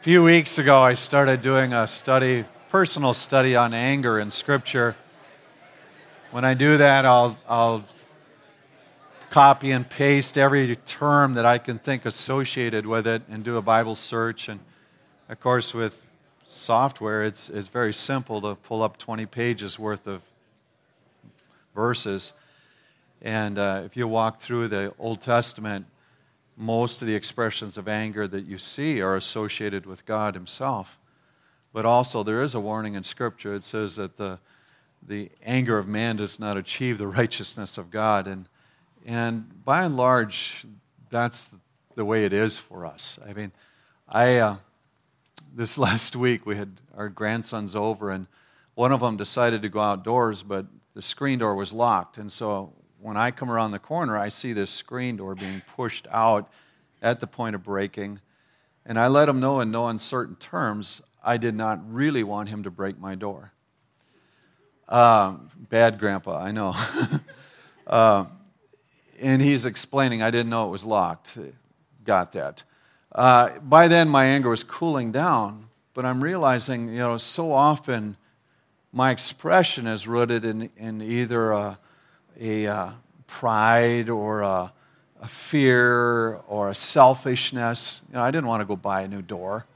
A few weeks ago, I started doing a study, personal study on anger in Scripture. When I do that, I'll copy and paste every term that I can think associated with it and do a Bible search. And of course, with software, it's very simple to pull up 20 pages worth of verses. And if you walk through the Old Testament, most of the expressions of anger that you see are associated with God Himself. But also, there is a warning in Scripture. It says that the anger of man does not achieve the righteousness of God. And by and large, that's the way it is for us. I mean, I this last week, we had our grandsons over, and one of them decided to go outdoors, but the screen door was locked. And so when I come around the corner, I see this screen door being pushed out at the point of breaking. And I let him know in no uncertain terms, I did not really want him to break my door. Bad grandpa, I know. And he's explaining, I didn't know it was locked. Got that. By then, my anger was cooling down, but I'm realizing, so often my expression is rooted in either a pride or a fear or a selfishness. I didn't want to go buy a new door.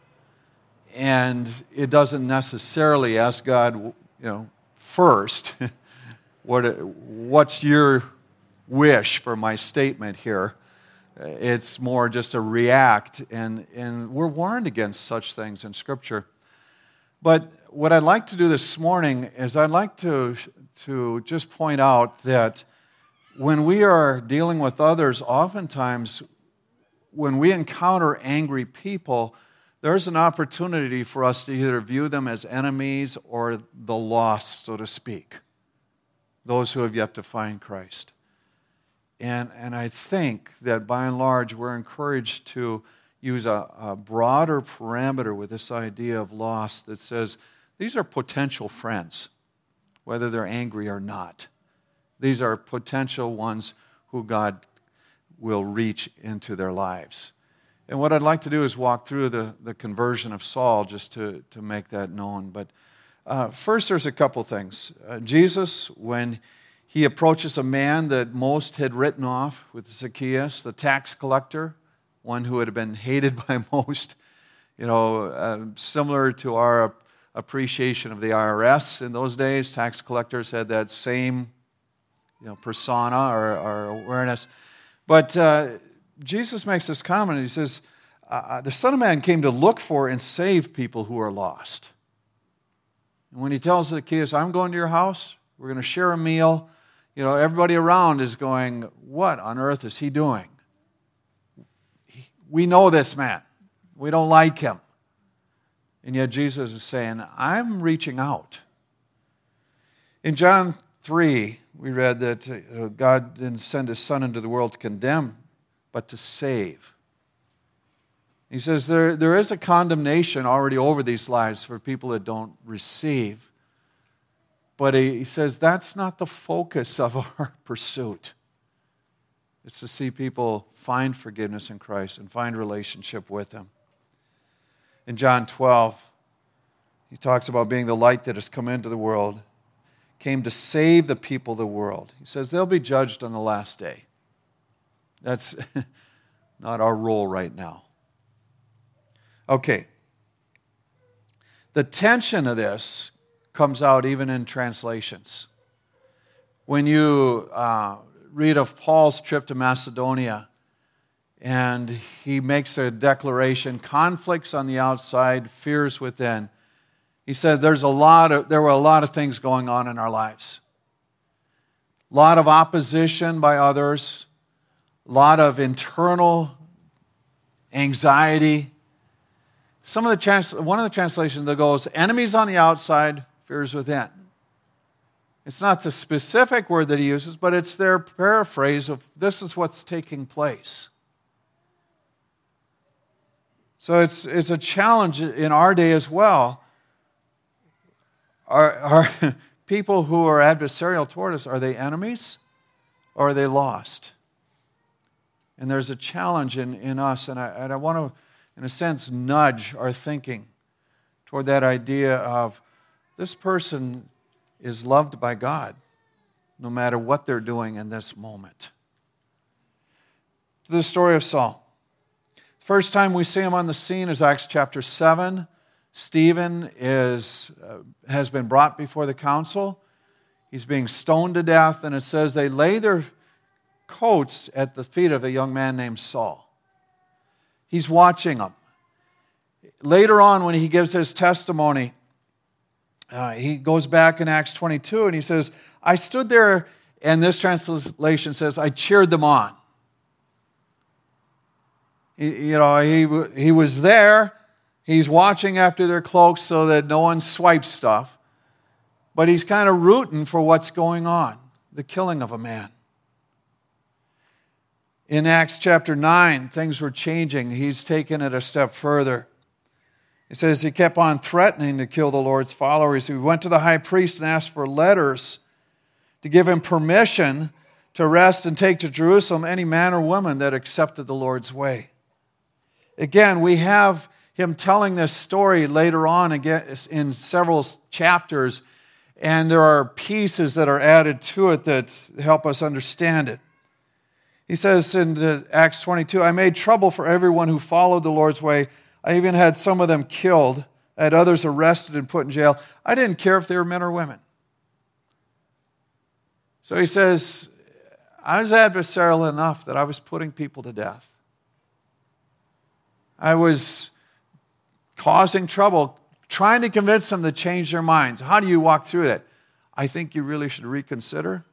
And it doesn't necessarily ask God, first, what's your wish for my statement here? It's more just a react. And we're warned against such things in Scripture. But what I'd like to do this morning is I'd like to just point out that when we are dealing with others, oftentimes when we encounter angry people, there's an opportunity for us to either view them as enemies or the lost, so to speak, those who have yet to find Christ. And I think that by and large we're encouraged to use a broader parameter with this idea of lost that says these are potential friends, whether they're angry or not. These are potential ones who God will reach into their lives. And what I'd like to do is walk through the conversion of Saul just to make that known. But first, there's a couple things. Jesus, when he approaches a man that most had written off with Zacchaeus, the tax collector, one who had been hated by most, similar to our appreciation of the IRS in those days. Tax collectors had that same persona or awareness. But Jesus makes this comment. He says, the Son of Man came to look for and save people who are lost. And when he tells Zacchaeus, I'm going to your house, we're going to share a meal, everybody around is going, what on earth is he doing? We know this man. We don't like him. And yet Jesus is saying, I'm reaching out. In John 3, we read that God didn't send His Son into the world to condemn, but to save. He says there is a condemnation already over these lives for people that don't receive. But he says that's not the focus of our pursuit. It's to see people find forgiveness in Christ and find relationship with Him. In John 12, he talks about being the light that has come into the world, came to save the people of the world. He says they'll be judged on the last day. That's not our role right now. Okay. The tension of this comes out even in translations. When you read of Paul's trip to Macedonia, and he makes a declaration, conflicts on the outside, fears within. He said there were a lot of things going on in our lives. A lot of opposition by others, a lot of internal anxiety. One of the translations that goes, enemies on the outside, fears within. It's not the specific word that he uses, but it's their paraphrase of this is what's taking place. So it's a challenge in our day as well. Are people who are adversarial toward us, are they enemies or are they lost? And there's a challenge in us. And I want to in a sense, nudge our thinking toward that idea of this person is loved by God no matter what they're doing in this moment. To the story of Saul. The first time we see him on the scene is Acts chapter 7. Stephen has been brought before the council. He's being stoned to death, and it says they lay their coats at the feet of a young man named Saul. He's watching them. Later on, when he gives his testimony, he goes back in Acts 22 and he says, I stood there, and this translation says, I cheered them on. He was there. He's watching after their cloaks so that no one swipes stuff. But he's kind of rooting for what's going on, the killing of a man. In Acts chapter 9, things were changing. He's taken it a step further. It says he kept on threatening to kill the Lord's followers. He went to the high priest and asked for letters to give him permission to arrest and take to Jerusalem any man or woman that accepted the Lord's way. Again, we have him telling this story later on again in several chapters, and there are pieces that are added to it that help us understand it. He says in Acts 22, I made trouble for everyone who followed the Lord's way. I even had some of them killed. I had others arrested and put in jail. I didn't care if they were men or women. So he says, I was adversarial enough that I was putting people to death. I was causing trouble, trying to convince them to change their minds. How do you walk through that? I think you really should reconsider.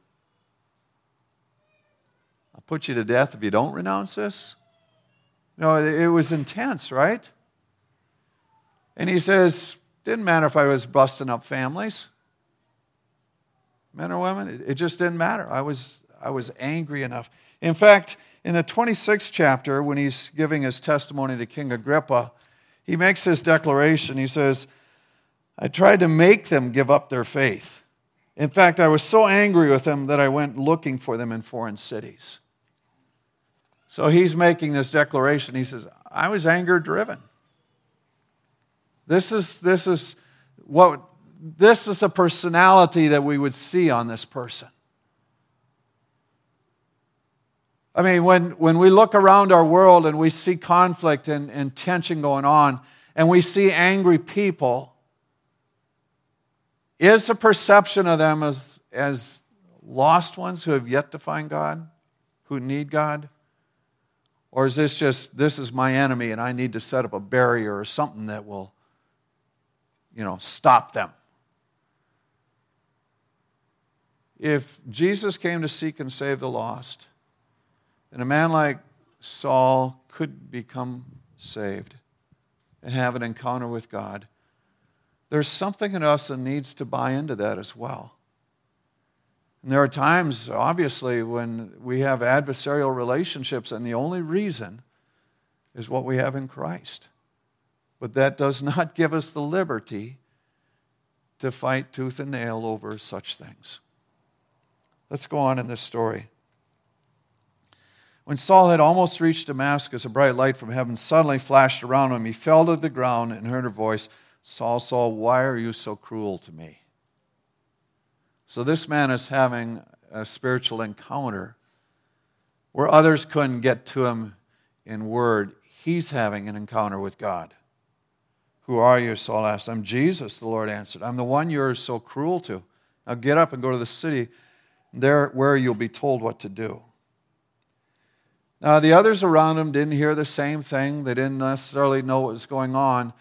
I'll put you to death if you don't renounce this. No, it was intense, right? And he says, didn't matter if I was busting up families, men or women. It just didn't matter. I was angry enough. In fact, in the 26th chapter, when he's giving his testimony to King Agrippa, he makes this declaration. He says, I tried to make them give up their faith. In fact, I was so angry with them that I went looking for them in foreign cities. So he's making this declaration. He says, I was anger-driven. This is the personality that we would see on this person. I mean, when we look around our world and we see conflict and tension going on, and we see angry people, is the perception of them as lost ones who have yet to find God, who need God? Or is this just, this is my enemy and I need to set up a barrier or something that will, stop them? If Jesus came to seek and save the lost, and a man like Saul could become saved and have an encounter with God, there's something in us that needs to buy into that as well. And there are times, obviously, when we have adversarial relationships, and the only reason is what we have in Christ. But that does not give us the liberty to fight tooth and nail over such things. Let's go on in this story. When Saul had almost reached Damascus, a bright light from heaven suddenly flashed around him. He fell to the ground and heard a voice, Saul, Saul, why are you so cruel to me? So this man is having a spiritual encounter where others couldn't get to him in word. He's having an encounter with God. Who are you? Saul asked. I'm Jesus, the Lord answered. I'm the one you're so cruel to. Now get up and go to the city, there where you'll be told what to do. Now, the others around him didn't hear the same thing. They didn't necessarily know what was going on.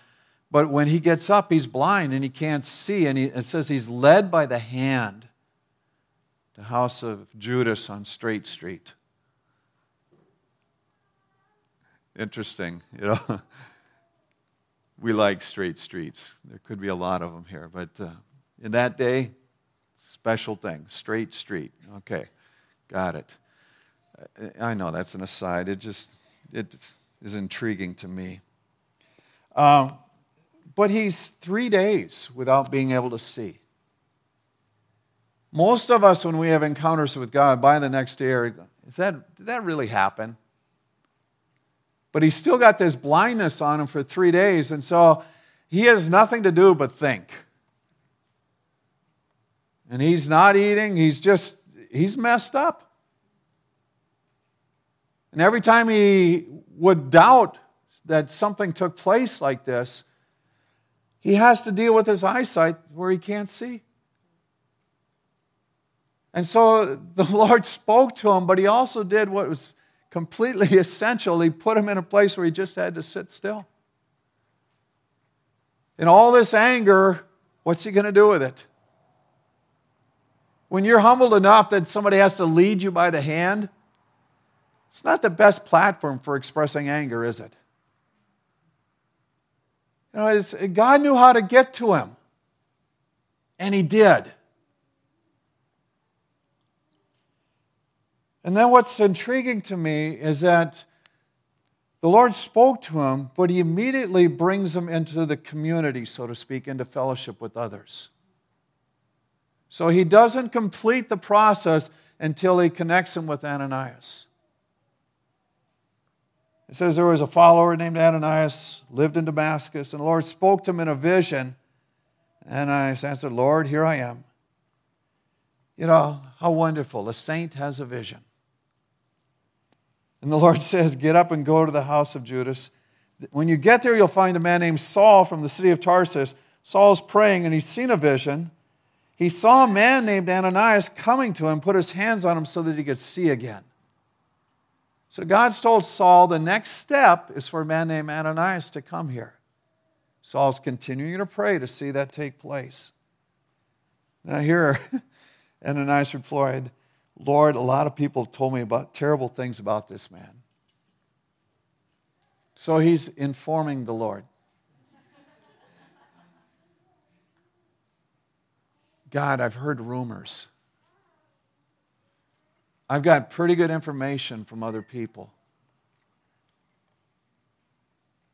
But when he gets up, he's blind and he can't see. And it says he's led by the hand to the house of Judas on Straight Street. Interesting, We like straight streets. There could be a lot of them here. But in that day, special thing, Straight Street. Okay, got it. I know that's an aside. It is intriguing to me. But he's 3 days without being able to see. Most of us, when we have encounters with God, by the next day, did that really happen? But he's still got this blindness on him for 3 days, and so he has nothing to do but think. And he's not eating, he's messed up. And every time he would doubt that something took place like this, he has to deal with his eyesight where he can't see. And so the Lord spoke to him, but he also did what was completely essential. He put him in a place where he just had to sit still. In all this anger, what's he going to do with it? When you're humbled enough that somebody has to lead you by the hand, it's not the best platform for expressing anger, is it? You know, God knew how to get to him, and he did. And then what's intriguing to me is that the Lord spoke to him, but he immediately brings him into the community, so to speak, into fellowship with others. So he doesn't complete the process until he connects him with Ananias. It says there was a follower named Ananias, lived in Damascus, and the Lord spoke to him in a vision. Ananias answered, "Lord, here I am." You know, how wonderful. A saint has a vision. And the Lord says, "Get up and go to the house of Judas. When you get there, you'll find a man named Saul from the city of Tarsus. Saul's praying, and he's seen a vision. He saw a man named Ananias coming to him, put his hands on him so that he could see again." So God's told Saul the next step is for a man named Ananias to come here. Saul's continuing to pray to see that take place. Now here, Ananias replied, "Lord, a lot of people told me about terrible things about this man." So he's informing the Lord. "God, I've heard rumors. I've got pretty good information from other people.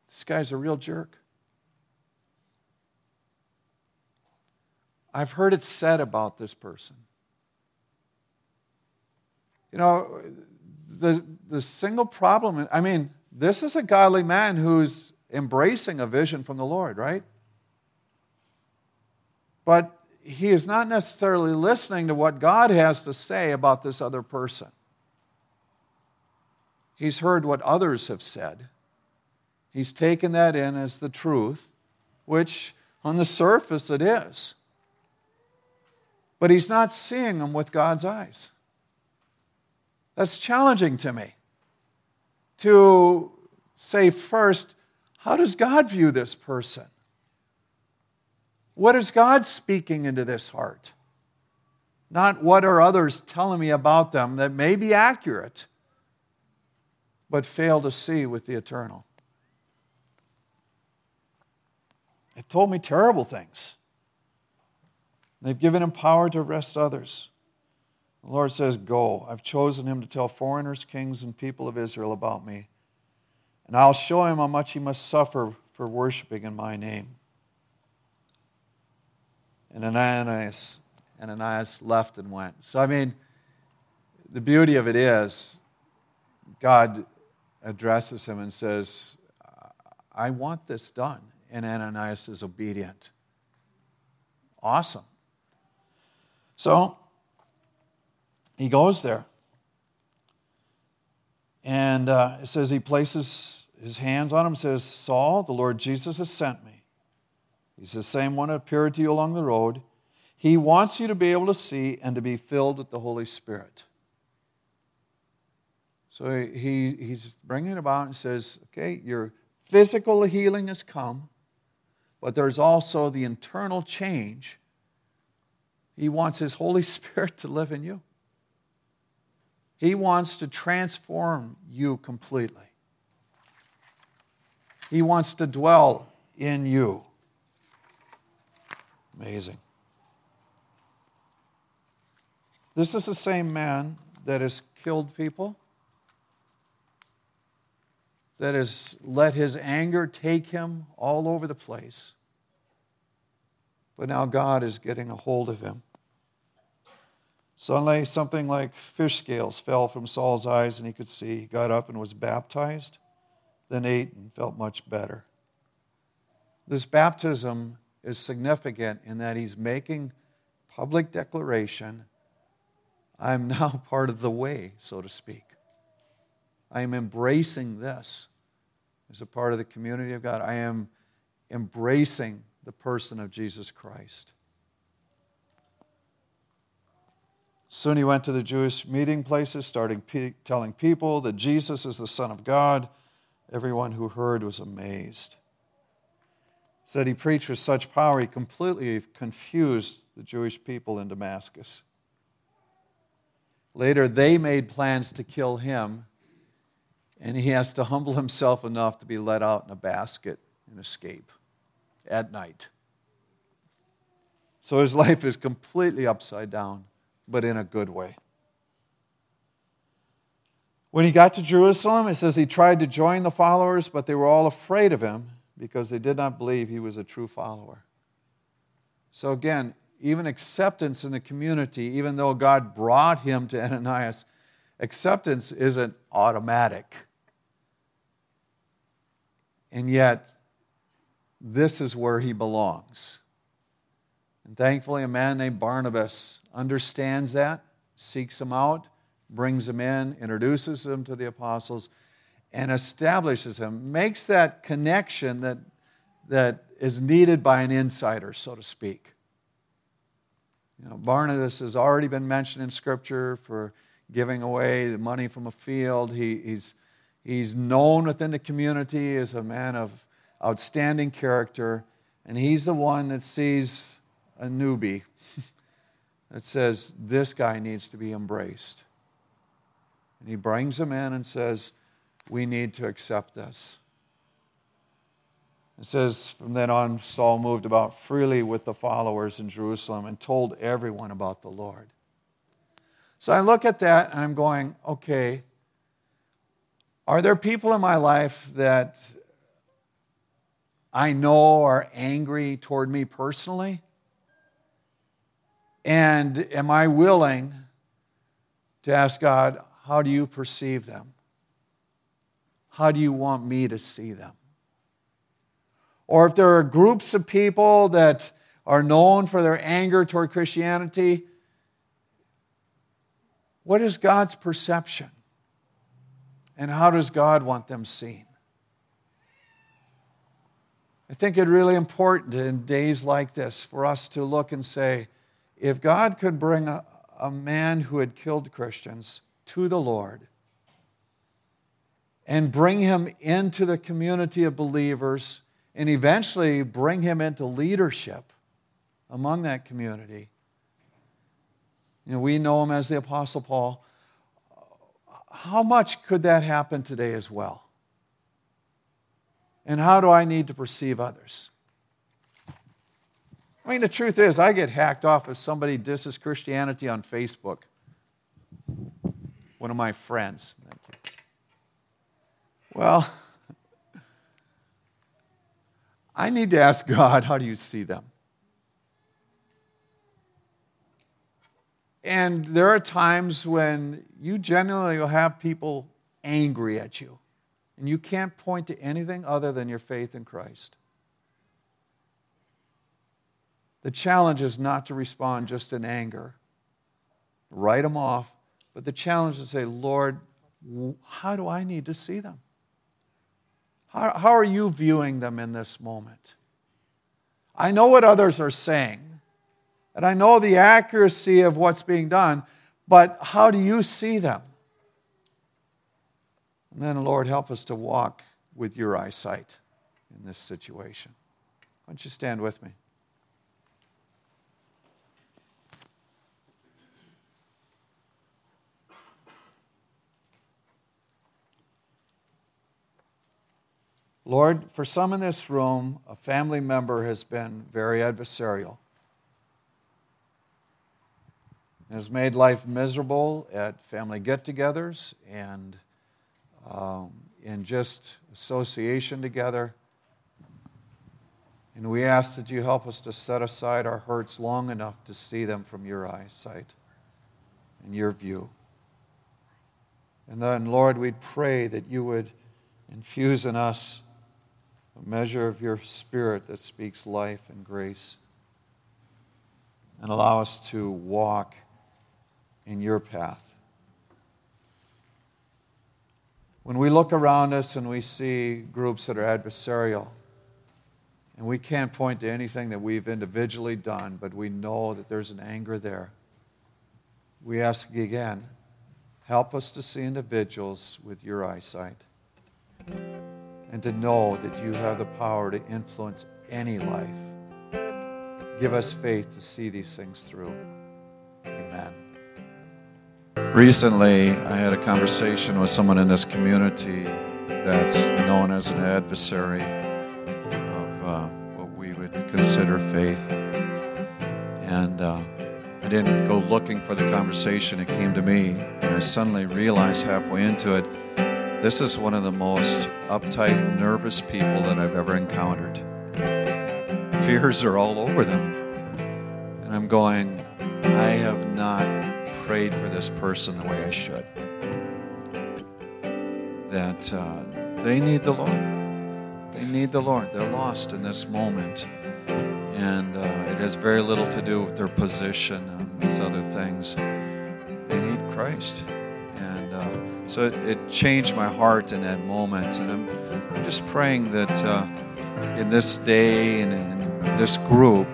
This guy's a real jerk. I've heard it said about this person." You know, the single problem, I mean, this is a godly man who's embracing a vision from the Lord, right? But he is not necessarily listening to what God has to say about this other person. He's heard what others have said. He's taken that in as the truth, which on the surface it is. But he's not seeing them with God's eyes. That's challenging to me, to say first, how does God view this person? What is God speaking into this heart? Not what are others telling me about them that may be accurate, but fail to see with the eternal. It told me terrible things. They've given him power to arrest others. The Lord says, "Go, I've chosen him to tell foreigners, kings, and people of Israel about me. And I'll show him how much he must suffer for worshiping in my name." And Ananias left and went. So, I mean, the beauty of it is God addresses him and says, "I want this done." And Ananias is obedient. Awesome. So he goes there. And it says he places his hands on him and says, "Saul, the Lord Jesus has sent me. He's the same one who appeared to you along the road. He wants you to be able to see and to be filled with the Holy Spirit." So he's bringing it about and says, okay, your physical healing has come, but there's also the internal change. He wants his Holy Spirit to live in you. He wants to transform you completely. He wants to dwell in you. Amazing. This is the same man that has killed people, that has let his anger take him all over the place. But now God is getting a hold of him. Suddenly, something like fish scales fell from Saul's eyes, and he could see. He got up and was baptized, then ate and felt much better. This baptism is significant in that he's making public declaration, I'm now part of the way, so to speak. I am embracing this as a part of the community of God. I am embracing the person of Jesus Christ. Soon he went to the Jewish meeting places, starting telling people that Jesus is the Son of God. Everyone who heard was amazed. Said he preached with such power, he completely confused the Jewish people in Damascus. Later, they made plans to kill him, and he has to humble himself enough to be let out in a basket and escape at night. So his life is completely upside down, but in a good way. When he got to Jerusalem, it says he tried to join the followers, but they were all afraid of him because they did not believe he was a true follower. So again, even acceptance in the community, even though God brought him to Ananias, acceptance isn't automatic. And yet, this is where he belongs. And thankfully, a man named Barnabas understands that, seeks him out, brings him in, introduces him to the apostles, and establishes him, makes that connection that is needed by an insider, so to speak. You know, Barnabas has already been mentioned in Scripture for giving away the money from a field. He's known within the community as a man of outstanding character, and he's the one that sees a newbie that says, this guy needs to be embraced. And he brings him in and says, we need to accept this. It says, from then on, Saul moved about freely with the followers in Jerusalem and told everyone about the Lord. So I look at that and I'm going, okay, are there people in my life that I know are angry toward me personally? And am I willing to ask God, how do you perceive them? How do you want me to see them? Or if there are groups of people that are known for their anger toward Christianity, what is God's perception? And how does God want them seen? I think it's really important in days like this for us to look and say, if God could bring a man who had killed Christians to the Lord and bring him into the community of believers and eventually bring him into leadership among that community. You know, we know him as the Apostle Paul. How much could that happen today as well? And how do I need to perceive others? I mean, the truth is, I get hacked off if somebody disses Christianity on Facebook. One of my friends. Thank you. Well, I need to ask God, how do you see them? And there are times when you generally will have people angry at you, and you can't point to anything other than your faith in Christ. The challenge is not to respond just in anger. Write them off. But the challenge is to say, Lord, how do I need to see them? How are you viewing them in this moment? I know what others are saying, and I know the accuracy of what's being done, but how do you see them? And then, Lord, help us to walk with your eyesight in this situation. Why don't you stand with me? Lord, for some in this room, a family member has been very adversarial and has made life miserable at family get-togethers and in just association together. And we ask that you help us to set aside our hurts long enough to see them from your eyesight and your view. And then, Lord, we pray that you would Infuse in us a measure of your Spirit that speaks life and grace, and allow us to walk in your path. When we look around us and we see groups that are adversarial, and we can't point to anything that we've individually done, but we know that there's an anger there, we ask again, help us to see individuals with your eyesight and to know that you have the power to influence any life. Give us faith to see these things through. Amen. Recently, I had a conversation with someone in this community that's known as an adversary of what we would consider faith. And I didn't go looking for the conversation. It came to me, and I suddenly realized halfway into it, this is one of the most uptight, nervous people that I've ever encountered. Fears are all over them. And I'm going, I have not prayed for this person the way I should. That they need the Lord. They need the Lord. They're lost in this moment. And it has very little to do with their position and these other things. They need Christ. And so it changed my heart in that moment. And I'm just praying that in this day and in this group,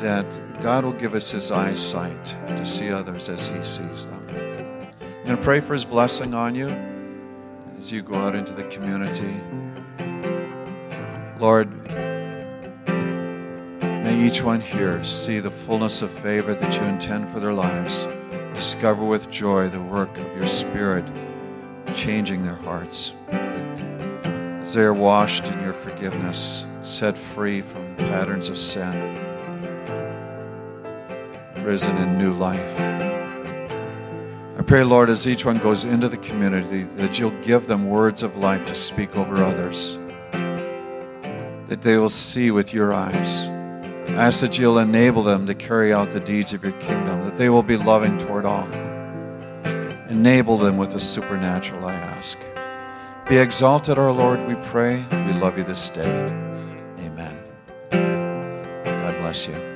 that God will give us his eyesight to see others as he sees them. I'm going to pray for his blessing on you as you go out into the community. Lord, may each one here see the fullness of favor that you intend for their lives. Discover with joy the work of your Spirit, changing their hearts. As they are washed in your forgiveness, set free from patterns of sin, risen in new life. I pray, Lord, as each one goes into the community, that you'll give them words of life to speak over others, that they will see with your eyes. I ask that you'll enable them to carry out the deeds of your kingdom, that they will be loving toward all. Enable them with the supernatural, I ask. Be exalted, our Lord, we pray. We love you this day. Amen. God bless you.